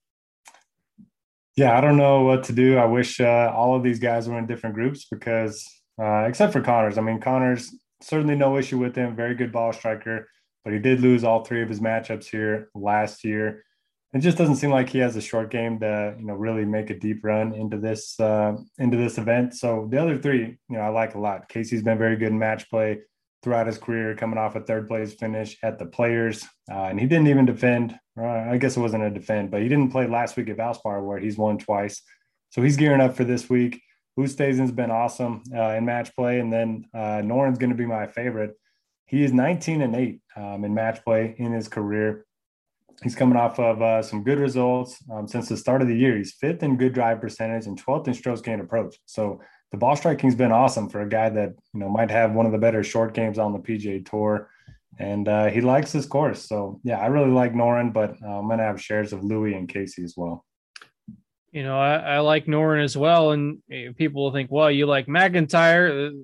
Yeah, I don't know what to do. I wish all of these guys were in different groups because except for Connors. I mean, Connors, certainly no issue with him. Very good ball striker, but he did lose all three of his matchups here last year. It just doesn't seem like he has a short game to, really make a deep run into this event. So the other three, I like a lot. Casey's been very good in match play throughout his career, coming off a third place finish at the Players. And he didn't even defend. I guess it wasn't a defend, but he didn't play last week at Valspar where he's won twice. So he's gearing up for this week. Oosthuizen's been awesome in match play. And then Noren's going to be my favorite. He is 19-8 in match play in his career. He's coming off of some good results since the start of the year. He's fifth in good drive percentage and 12th in strokes gained approach. So the ball striking's been awesome for a guy that, might have one of the better short games on the PGA Tour. And he likes his course. So, yeah, I really like Norin, but I'm going to have shares of Louis and Casey as well. I like Norin as well. And people will think, well, you like McIntyre,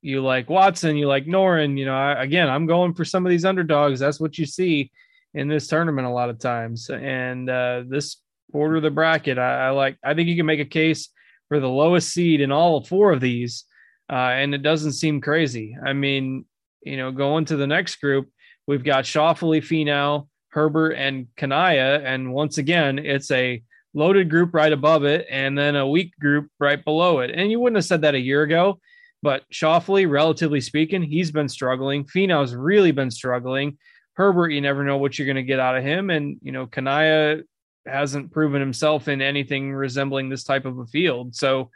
you like Watson, you like Norin. I'm going for some of these underdogs. That's what you see in this tournament a lot of times. And this quarter of the bracket, I think you can make a case for the lowest seed in all four of these. And it doesn't seem crazy. I mean, going to the next group, we've got Schauffele, Finau, Herbert, and Kanaya. And once again, it's a loaded group right above it and then a weak group right below it. And you wouldn't have said that a year ago, but Schauffele, relatively speaking, he's been struggling. Finau's really been struggling. Herbert, you never know what you're going to get out of him. And, Kanaya hasn't proven himself in anything resembling this type of a field. So,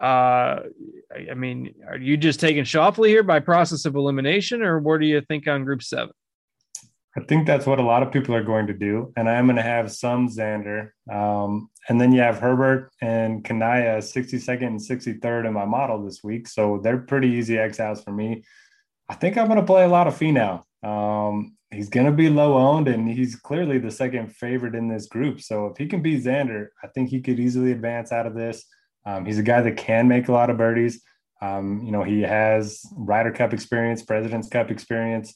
are you just taking Schauffele here by process of elimination, or what do you think on Group 7? I think that's what a lot of people are going to do. And I'm going to have some Xander. And then you have Herbert and Kanaya 62nd and 63rd in my model this week. So they're pretty easy X-outs for me. I think I'm going to play a lot of Finau. He's going to be low owned and he's clearly the second favorite in this group. So if he can beat Xander, I think he could easily advance out of this. He's a guy that can make a lot of birdies. He has Ryder Cup experience, President's Cup experience.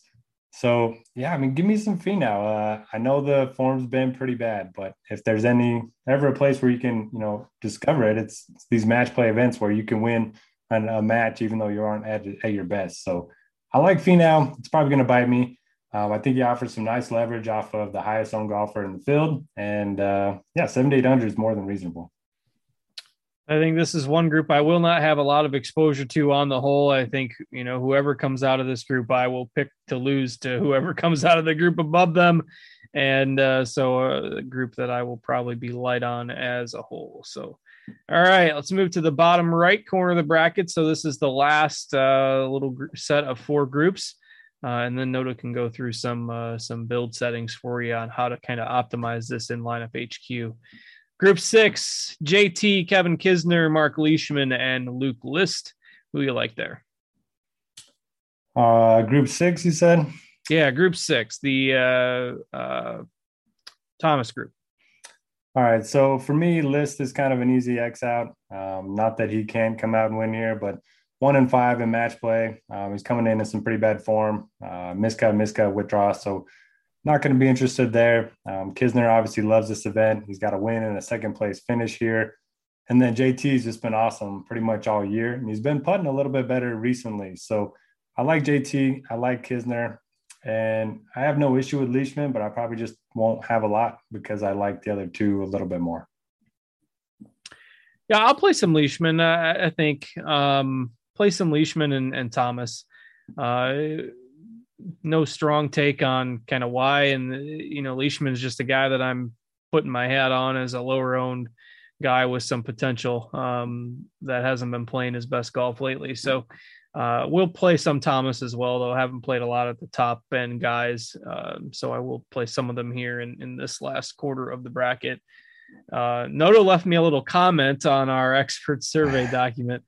So, give me some Finau. I know the form's been pretty bad, but if there's ever a place where you can, discover it, it's these match play events where you can win a match, even though you aren't at your best. So I like Finau. It's probably going to bite me. I think he offers some nice leverage off of the highest owned golfer in the field. And 7,800 is more than reasonable. I think this is one group I will not have a lot of exposure to on the whole. I think, whoever comes out of this group, I will pick to lose to whoever comes out of the group above them. And so a group that I will probably be light on as a whole. So, all right, let's move to the bottom right corner of the bracket. So this is the last little set of four groups. And then Noda can go through some build settings for you on how to kind of optimize this in lineup HQ. Group 6, JT, Kevin Kisner, Mark Leishman, and Luke List. Who you like there? Group 6, you said? Yeah, Group 6, the Thomas group. All right, so for me, List is kind of an easy X out. Not that he can come out and win here, but 1-5 in match play. He's coming in some pretty bad form. Miscut, withdraw. So not going to be interested there. Kisner obviously loves this event. He's got a win and a second place finish here. And then JT's just been awesome pretty much all year. And he's been putting a little bit better recently. So I like JT. I like Kisner. And I have no issue with Leishman, but I probably just won't have a lot because I like the other two a little bit more. Yeah, I'll play some Leishman. I think play some Leishman and Thomas. No strong take on kind of why. And, Leishman's just a guy that I'm putting my hat on as a lower owned guy with some potential that hasn't been playing his best golf lately. So we'll play some Thomas as well, though I haven't played a lot at the top end guys. So I will play some of them here in this last quarter of the bracket. Noto left me a little comment on our expert survey document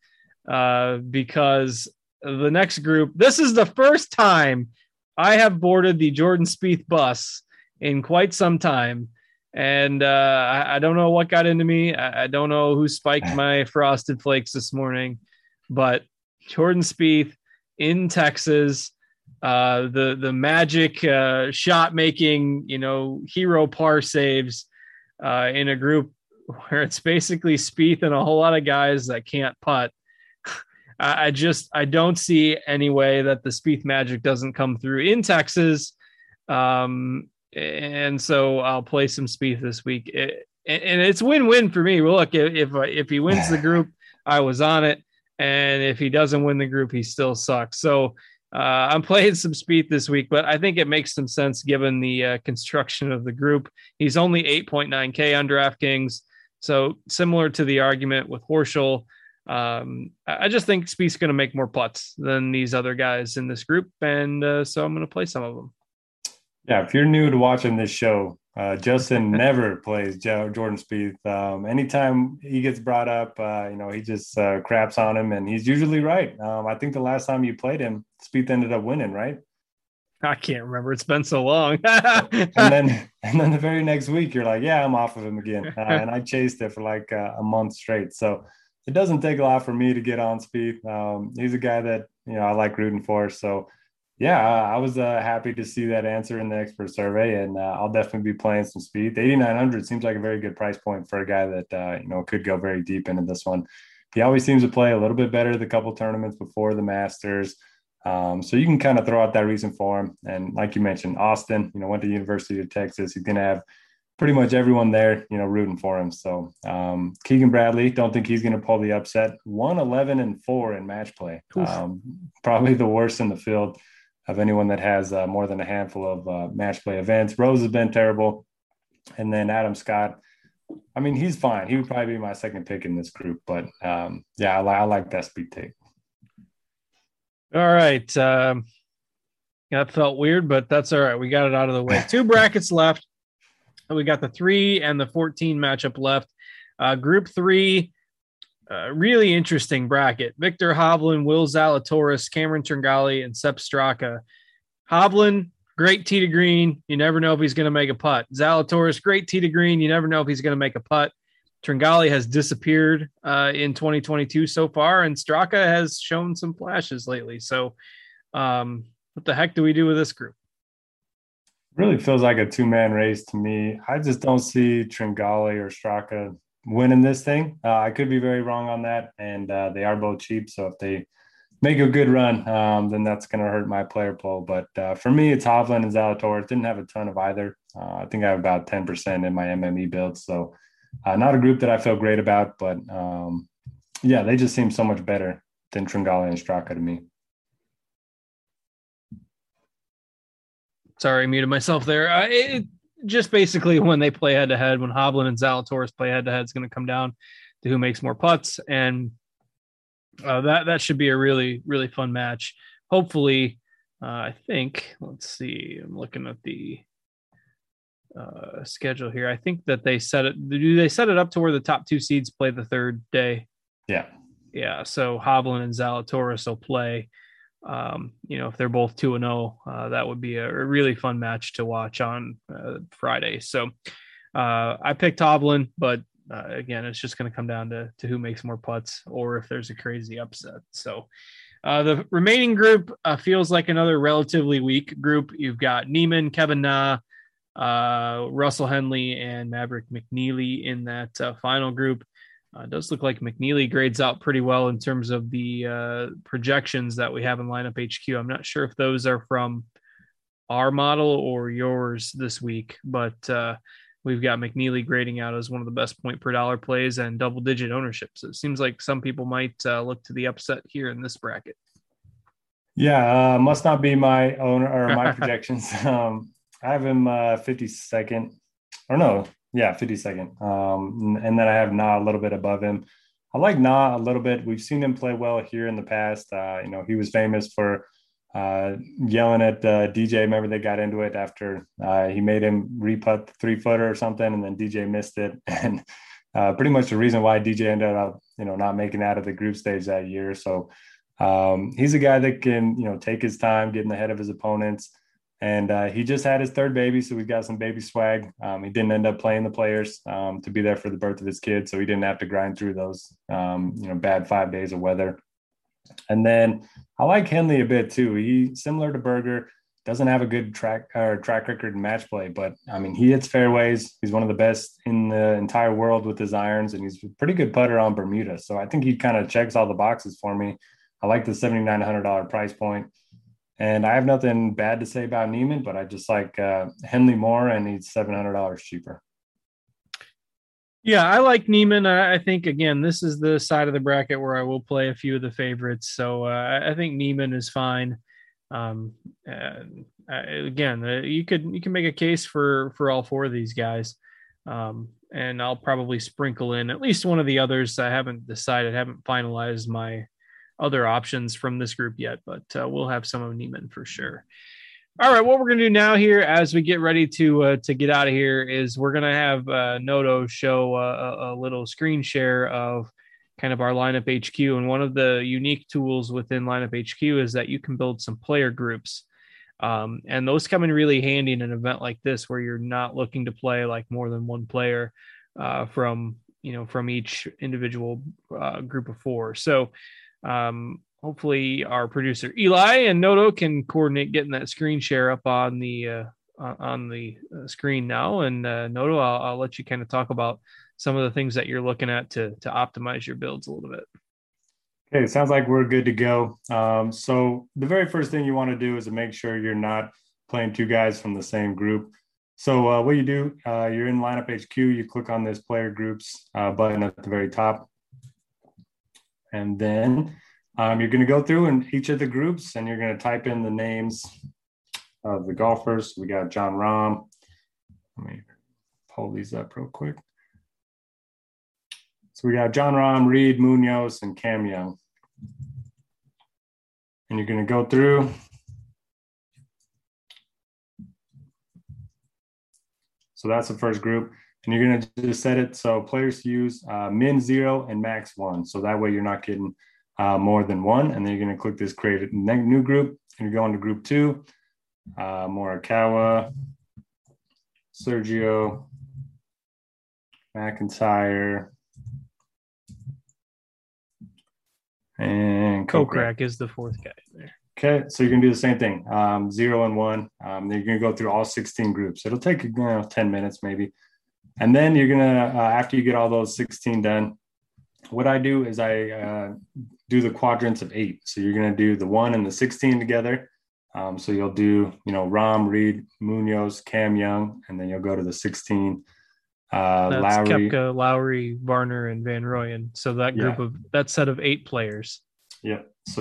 because the next group, this is the first time I have boarded the Jordan Spieth bus in quite some time. And I don't know what got into me. I don't know who spiked my frosted flakes this morning, but Jordan Spieth in Texas, the magic shot making, hero par saves in a group where it's basically Spieth and a whole lot of guys that can't putt. I don't see any way that the Spieth magic doesn't come through in Texas. And so I'll play some Spieth this week. And it's win-win for me. Well, look, if he wins the group, I was on it. And if he doesn't win the group, he still sucks. So I'm playing some Spieth this week, but I think it makes some sense given the construction of the group. He's only 8.9K on DraftKings. So similar to the argument with Horschel, I just think Spieth's going to make more putts than these other guys in this group. And so I'm going to play some of them. Yeah, if you're new to watching this show, Justin never plays Jordan Spieth. Anytime he gets brought up, he just craps on him, and he's usually right. I think the last time you played him, Spieth ended up winning, right? I can't remember. It's been so long. and then the very next week, you're like, yeah, I'm off of him again. And I chased it for like a month straight. So it doesn't take a lot for me to get on Spieth. He's a guy that, I like rooting for, so yeah, I was happy to see that answer in the expert survey, and I'll definitely be playing some Spieth. 8,900 seems like a very good price point for a guy that, could go very deep into this one. He always seems to play a little bit better the couple tournaments before the Masters. So you can kind of throw out that reason for him. And like you mentioned, Austin, went to the University of Texas. He's going to have pretty much everyone there, rooting for him. So Keegan Bradley, don't think he's going to pull the upset. 111-4 in match play. Probably the worst in the field of anyone that has more than a handful of match play events. Rose has been terrible. And then Adam Scott, I mean, he's fine. He would probably be my second pick in this group. But, I like that Speed take. All right. That felt weird, but that's all right. We got it out of the way. Two brackets left. We got the 3 and the 14 matchup left. Group 3. Really interesting bracket. Victor Hovland, Will Zalatoris, Cameron Tringale, and Sepp Straka. Hovland, great tee to green. You never know if he's going to make a putt. Zalatoris, great tee to green. You never know if he's going to make a putt. Tringale has disappeared in 2022 so far, and Straka has shown some flashes lately. So what the heck do we do with this group? Really feels like a two-man race to me. I just don't see Tringale or Straka winning this thing. I could be very wrong on that, and they are both cheap, so if they make a good run, then that's going to hurt my player pool. But for me, it's Hovland and Zalatoris. Didn't have a ton of either. I think I have about 10% in my MME build, so not a group that I feel great about, but they just seem so much better than Tringale and Straka to me. Sorry, I muted myself there. Just basically when they play head-to-head, when Hovland and Zalatoris play head-to-head, it's going to come down to who makes more putts, and that should be a really, really fun match. Hopefully, I think, let's see, I'm looking at the schedule here. I think that they set it – do they set it up to where the top two seeds play the third day? Yeah. Yeah, so Hovland and Zalatoris will play. If they're both 2-0, that would be a really fun match to watch on Friday. So I picked Hovland, but again, it's just going to come down to who makes more putts or if there's a crazy upset. So the remaining group feels like another relatively weak group. You've got Niemann, Kevin Na, Russell Henley, and Maverick McNealy in that final group. It does look like McNealy grades out pretty well in terms of the projections that we have in Lineup HQ. I'm not sure if those are from our model or yours this week, but we've got McNealy grading out as one of the best point per dollar plays and double-digit ownership. So it seems like some people might look to the upset here in this bracket. Yeah, must not be my owner or my projections. I have him 52nd. I don't know. Yeah, 52nd. And then I have Na a little bit above him. I like Na a little bit. We've seen him play well here in the past. You know, he was famous for yelling at DJ. Remember they got into it after he made him re-putt the 3-footer or something, and then DJ missed it. And pretty much the reason why DJ ended up, you know, not making out of the group stage that year. So he's a guy that can, you know, take his time, getting ahead of his opponents. And he just had his third baby, so we've got some baby swag. He didn't end up playing the Players to be there for the birth of his kid, so he didn't have to grind through those, you know, bad 5 days of weather. And then I like Henley a bit too. He, similar to Berger, doesn't have a good track record in match play, but I mean, he hits fairways. He's one of the best in the entire world with his irons, and he's a pretty good putter on Bermuda. So I think he kind of checks all the boxes for me. I like the $7,900 price point. And I have nothing bad to say about Neiman, but I just like Henley more, and he's $700 cheaper. Yeah, I like Neiman. I think, again, this is the side of the bracket where I will play a few of the favorites. So I think Neiman is fine. Again, you can make a case for all four of these guys. And I'll probably sprinkle in at least one of the others. I haven't decided, haven't finalized my other options from this group yet, but we'll have some of Neiman for sure. All right, what we're going to do now here as we get ready to get out of here is we're going to have Noto show a little screen share of kind of our Lineup HQ. And one of the unique tools within Lineup HQ is that you can build some player groups. And those come in really handy in an event like this where you're not looking to play like more than one player from each individual group of four. So hopefully our producer Eli and Noto can coordinate getting that screen share up on the screen now. And Noto, I'll let you kind of talk about some of the things that you're looking at to optimize your builds a little bit. Okay. It sounds like we're good to go. So the very first thing you want to do is to make sure you're not playing two guys from the same group. So what you do, you're in Lineup HQ, you click on this player groups button at the very top. And then you're going to go through in each of the groups and you're going to type in the names of the golfers. We got Jon Rahm. Let me pull these up real quick. So we got Jon Rahm, Reed, Munoz, and Cam Young. And you're going to go through. So that's the first group. And you're going to just set it so players use min 0 and max 1. So that way you're not getting more than one. And then you're going to click this create a new group. And you're going to group 2, Morikawa, Sergio, MacIntyre, and Kokrak is the fourth guy there. Okay, so you're going to do the same thing, 0 and 1. Then you're going to go through all 16 groups. It'll take 10 minutes maybe. And then you're going to, after you get all those 16 done, what I do is I do the quadrants of 8. So you're going to do the 1 and the 16 together. So you'll do, Rahm, Reed, Munoz, Cam Young, and then you'll go to the 16. That's Lowry. Koepka, Lowry, Varner, and van Rooyen. So that group of that set of 8 players. Yep. So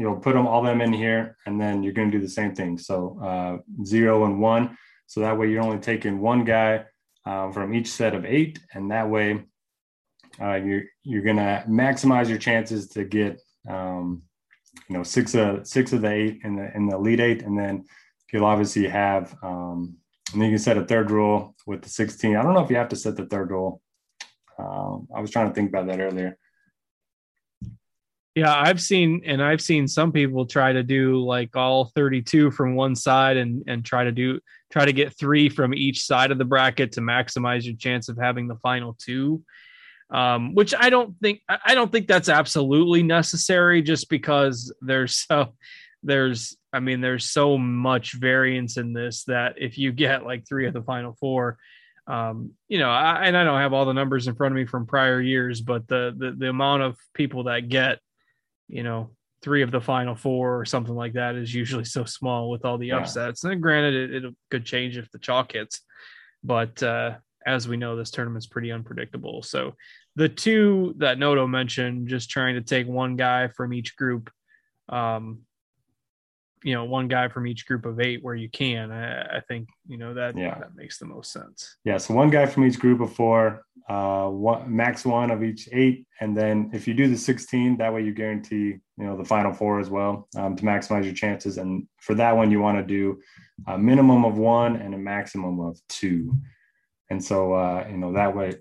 you'll put them all in here, and then you're going to do the same thing. So 0 and 1. So that way you're only taking one guy from each set of 8, and that way you're going to maximize your chances to get 6 of the 8 in the elite 8, and then you'll obviously have and then you can set a third rule with the 16. I don't know if you have to set the third rule. I was trying to think about that earlier. Yeah, I've seen some people try to do like all 32 from one side and try to get 3 from each side of the bracket to maximize your chance of having the final 2. Which I don't think that's absolutely necessary, just because there's so much variance in this that if you get like 3 of the final 4, I don't have all the numbers in front of me from prior years, but the amount of people that get 3 of the final 4 or something like that is usually so small with all the upsets. And granted, it could change if the chalk hits, but as we know, this tournament's pretty unpredictable. So the 2 that Noto mentioned, just trying to take one guy from each group, you know, one guy from each group of eight where you can. I think, you know, that that makes the most sense. Yeah, so one guy from each group of four, max one of each eight. And then if you do the 16, that way you guarantee, you know, the final four as well, to maximize your chances. And for that one, you want to do a minimum of one and a maximum of two. And so, you know, that way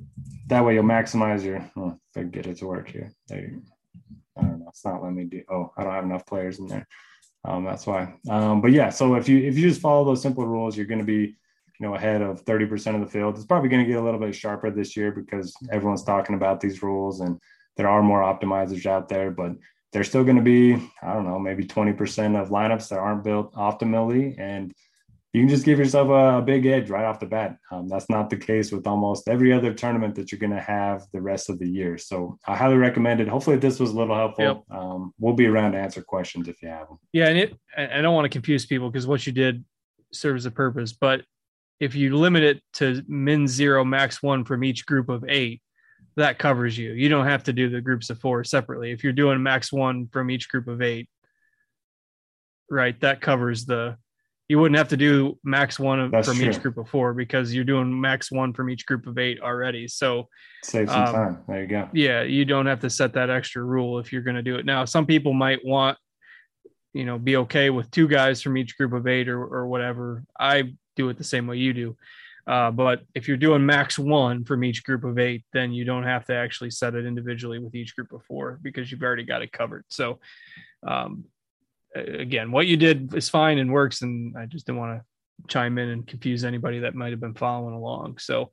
you'll maximize your, if I get it to work here. There you go. I don't know. It's not letting me do. Oh, I don't have enough players in there. That's why. But yeah, so if you just follow those simple rules, you're going to be, you know, ahead of 30% of the field. It's probably going to get a little bit sharper this year because everyone's talking about these rules and there are more optimizers out there, but there's still going to be, I don't know, maybe 20% of lineups that aren't built optimally. And you can just give yourself a big edge right off the bat. That's not the case with almost every other tournament that you're going to have the rest of the year. So I highly recommend it. Hopefully this was a little helpful. Yep. We'll be around to answer questions if you have them. Yeah, and I don't want to confuse people because what you did serves a purpose. But if you limit it to min zero, max one from each group of eight, that covers you. You don't have to do the groups of four separately. If you're doing max one from each group of eight, right, that covers the – you wouldn't have to do max one from each group of four because you're doing max one from each group of eight already. So save some time. There you go. Yeah. You don't have to set that extra rule if you're going to do it. Now, some people might want, you know, be okay with two guys from each group of eight or whatever. I do it the same way you do. But if you're doing max one from each group of eight, then you don't have to actually set it individually with each group of four because you've already got it covered. So, again, what you did is fine and works, and I just didn't want to chime in and confuse anybody that might have been following along. So,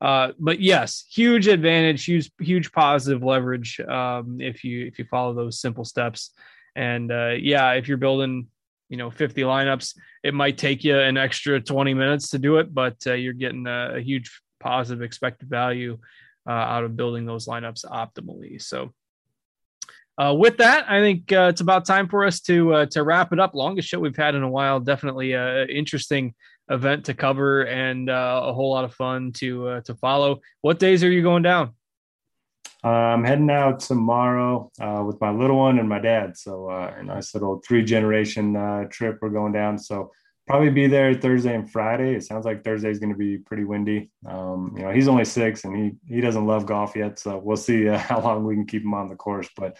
but yes, huge advantage, huge positive leverage if you follow those simple steps. And if you're building, you know, 50 lineups, it might take you an extra 20 minutes to do it, but you're getting a huge positive expected value out of building those lineups optimally. So. With that, I think it's about time for us to wrap it up. Longest show we've had in a while. Definitely an interesting event to cover and a whole lot of fun to follow. What days are you going down? I'm heading out tomorrow with my little one and my dad. So a nice little three-generation trip we're going down. So probably be there Thursday and Friday. It sounds like Thursday is going to be pretty windy. You know, he's only 6 and he doesn't love golf yet. So we'll see how long we can keep him on the course. But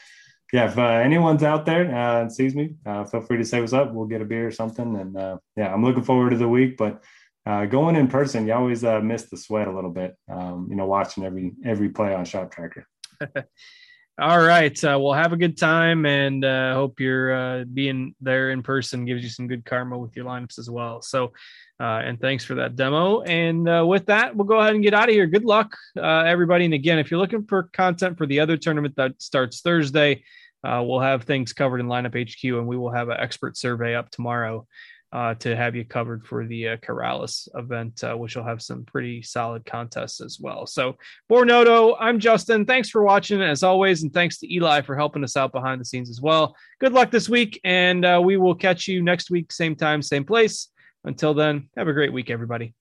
yeah, if anyone's out there and sees me, feel free to say what's up. We'll get a beer or something. And I'm looking forward to the week. But going in person, you always miss the sweat a little bit, you know, watching every play on Shot Tracker. All right. Well, have a good time and hope you're being there in person gives you some good karma with your lineups as well. So, and thanks for that demo. And with that, we'll go ahead and get out of here. Good luck, everybody. And again, if you're looking for content for the other tournament that starts Thursday, we'll have things covered in Lineup HQ and we will have an expert survey up tomorrow to have you covered for the Corrales event, which will have some pretty solid contests as well. So, Bornodo, I'm Justin. Thanks for watching, as always, and thanks to Eli for helping us out behind the scenes as well. Good luck this week, and we will catch you next week, same time, same place. Until then, have a great week, everybody.